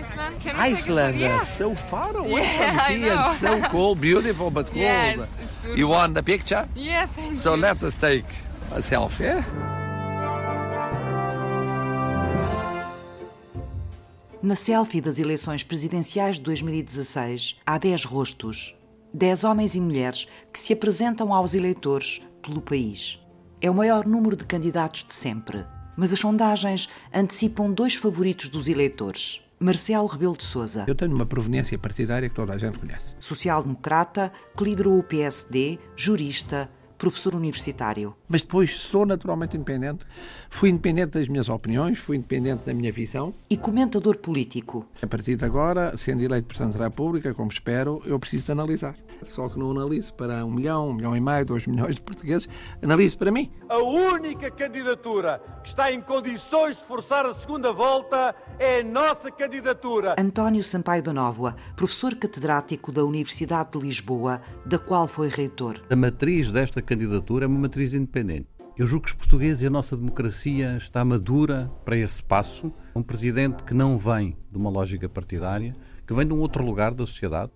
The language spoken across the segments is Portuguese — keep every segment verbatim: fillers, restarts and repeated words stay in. Iceland. Can we Iceland, take a yes. so far away yeah, from here and so cold, beautiful but cold. Yes, it's beautiful. You want the picture? Yeah, thank you. So let us take a selfie. Na selfie das eleições presidenciais de dois mil e dezasseis, há dez rostos. dez homens e mulheres que se apresentam aos eleitores pelo país. É o maior número de candidatos de sempre. Mas as sondagens antecipam dois favoritos dos eleitores. Marcelo Rebelo de Sousa. Eu tenho uma proveniência partidária que toda a gente conhece. Social-democrata, que liderou o P S D, jurista, professor universitário. Mas depois sou naturalmente independente. Fui independente das minhas opiniões, fui independente da minha visão. E comentador político. A partir de agora, sendo eleito Presidente da República, como espero, eu preciso de analisar. Só que não analiso para um milhão, um milhão e meio, dois milhões de portugueses, analiso para mim. A única candidatura que está em condições de forçar a segunda volta é a nossa candidatura. António Sampaio da Nóvoa, professor catedrático da Universidade de Lisboa, da qual foi reitor. A matriz desta candidatura é uma matriz independente. Eu julgo que os portugueses e a nossa democracia está madura para esse passo. Um presidente que não vem de uma lógica partidária, que vem de um outro lugar da sociedade.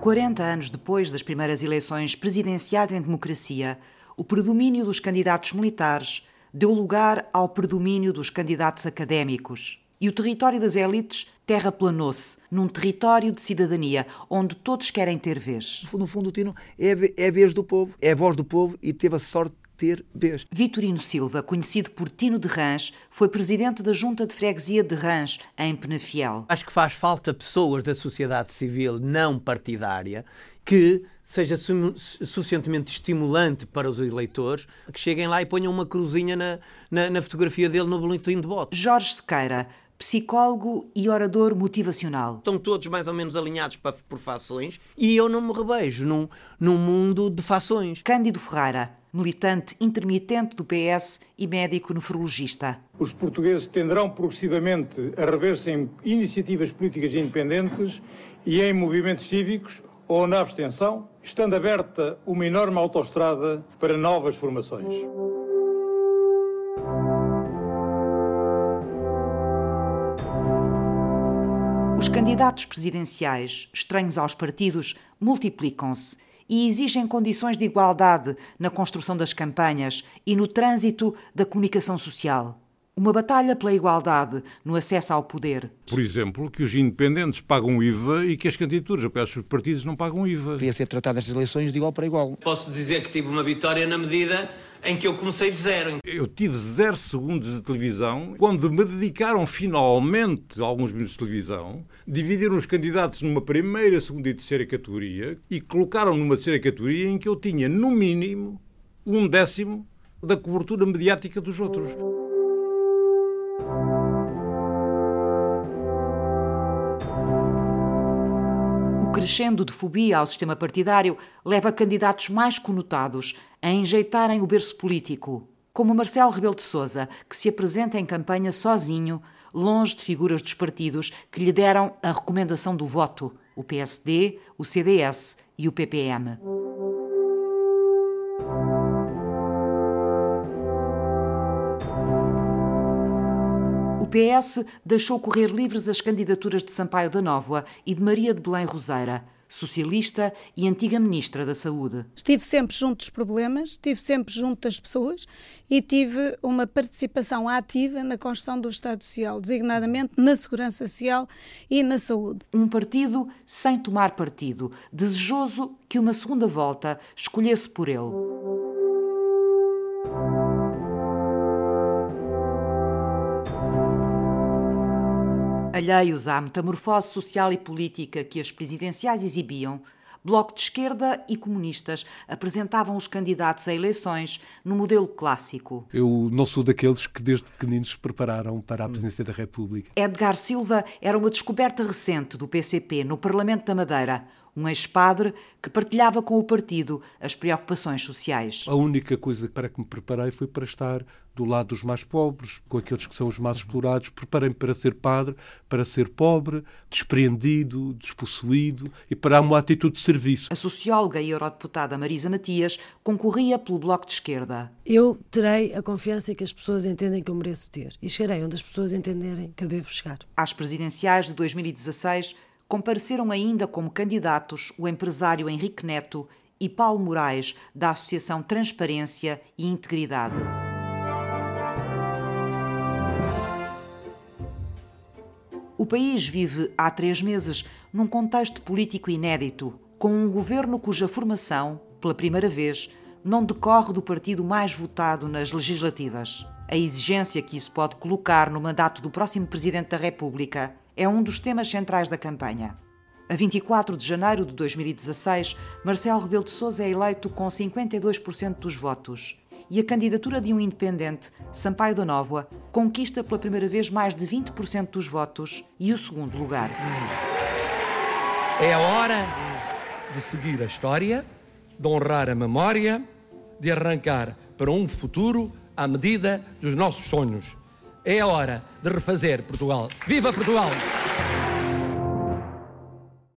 quarenta anos depois das primeiras eleições presidenciais em democracia, o predomínio dos candidatos militares deu lugar ao predomínio dos candidatos académicos. E o território das elites terraplanou-se num território de cidadania, onde todos querem ter vez. No fundo, o Tino é a vez do povo, é a voz do povo e teve a sorte de ter vez. Vitorino Silva, conhecido por Tino de Rãs, foi presidente da Junta de Freguesia de Rãs, em Penafiel. Acho que faz falta pessoas da sociedade civil não partidária que seja suficientemente estimulante para os eleitores, que cheguem lá e ponham uma cruzinha na, na, na fotografia dele no boletim de voto. Jorge Sequeira, psicólogo e orador motivacional. Estão todos mais ou menos alinhados para, por fações e eu não me revejo num, num mundo de fações. Cândido Ferreira, militante intermitente do P S e médico nefrologista. Os portugueses tenderão progressivamente a rever-se em iniciativas políticas independentes e em movimentos cívicos ou na abstenção, estando aberta uma enorme autoestrada para novas formações. Os candidatos presidenciais, estranhos aos partidos, multiplicam-se e exigem condições de igualdade na construção das campanhas e no trânsito da comunicação social. Uma batalha pela igualdade no acesso ao poder. Por exemplo, que os independentes pagam I V A e que as candidaturas aos partidos não pagam I V A. Devia ser tratada as eleições de igual para igual. Posso dizer que tive uma vitória na medida em que eu comecei de zero. Eu tive zero segundos de televisão, quando me dedicaram finalmente alguns minutos de televisão, dividiram os candidatos numa primeira, segunda e terceira categoria e colocaram numa terceira categoria em que eu tinha, no mínimo, um décimo da cobertura mediática dos outros. O crescendo de fobia ao sistema partidário leva candidatos mais conotados a enjeitarem o berço político, como Marcelo Rebelo de Sousa, que se apresenta em campanha sozinho, longe de figuras dos partidos que lhe deram a recomendação do voto, o P S D, o C D S e o P P M. O P S deixou correr livres as candidaturas de Sampaio da Nóvoa e de Maria de Belém Roseira, socialista e antiga ministra da Saúde. Estive sempre junto dos problemas, estive sempre junto das pessoas e tive uma participação ativa na construção do Estado Social, designadamente na Segurança Social e na Saúde. Um partido sem tomar partido, desejoso que uma segunda volta escolhesse por ele. Alheios à metamorfose social e política que as presidenciais exibiam, Bloco de Esquerda e comunistas apresentavam os candidatos a eleições no modelo clássico. Eu não sou daqueles que desde pequeninos se prepararam para a presidência da República. Edgar Silva era uma descoberta recente do P C P no Parlamento da Madeira, um ex-padre que partilhava com o partido as preocupações sociais. A única coisa para que me preparei foi para estar do lado dos mais pobres, com aqueles que são os mais explorados. Preparei-me para ser padre, para ser pobre, despreendido, despossuído e para uma atitude de serviço. A socióloga e eurodeputada Marisa Matias concorria pelo Bloco de Esquerda. Eu terei a confiança que as pessoas entendem que eu mereço ter e chegarei onde as pessoas entenderem que eu devo chegar. Às presidenciais de dois mil e dezasseis, compareceram ainda como candidatos o empresário Henrique Neto e Paulo Moraes, da Associação Transparência e Integridade. O país vive há três meses num contexto político inédito, com um governo cuja formação, pela primeira vez, não decorre do partido mais votado nas legislativas. A exigência que isso pode colocar no mandato do próximo Presidente da República é um dos temas centrais da campanha. A vinte e quatro de janeiro de dois mil e dezasseis, Marcelo Rebelo de Sousa é eleito com cinquenta e dois por cento dos votos. E a candidatura de um independente, Sampaio da Nóvoa, conquista pela primeira vez mais de vinte por cento dos votos e o segundo lugar. É a hora de seguir a história, de honrar a memória, de arrancar para um futuro à medida dos nossos sonhos. É a hora de refazer Portugal. Viva Portugal!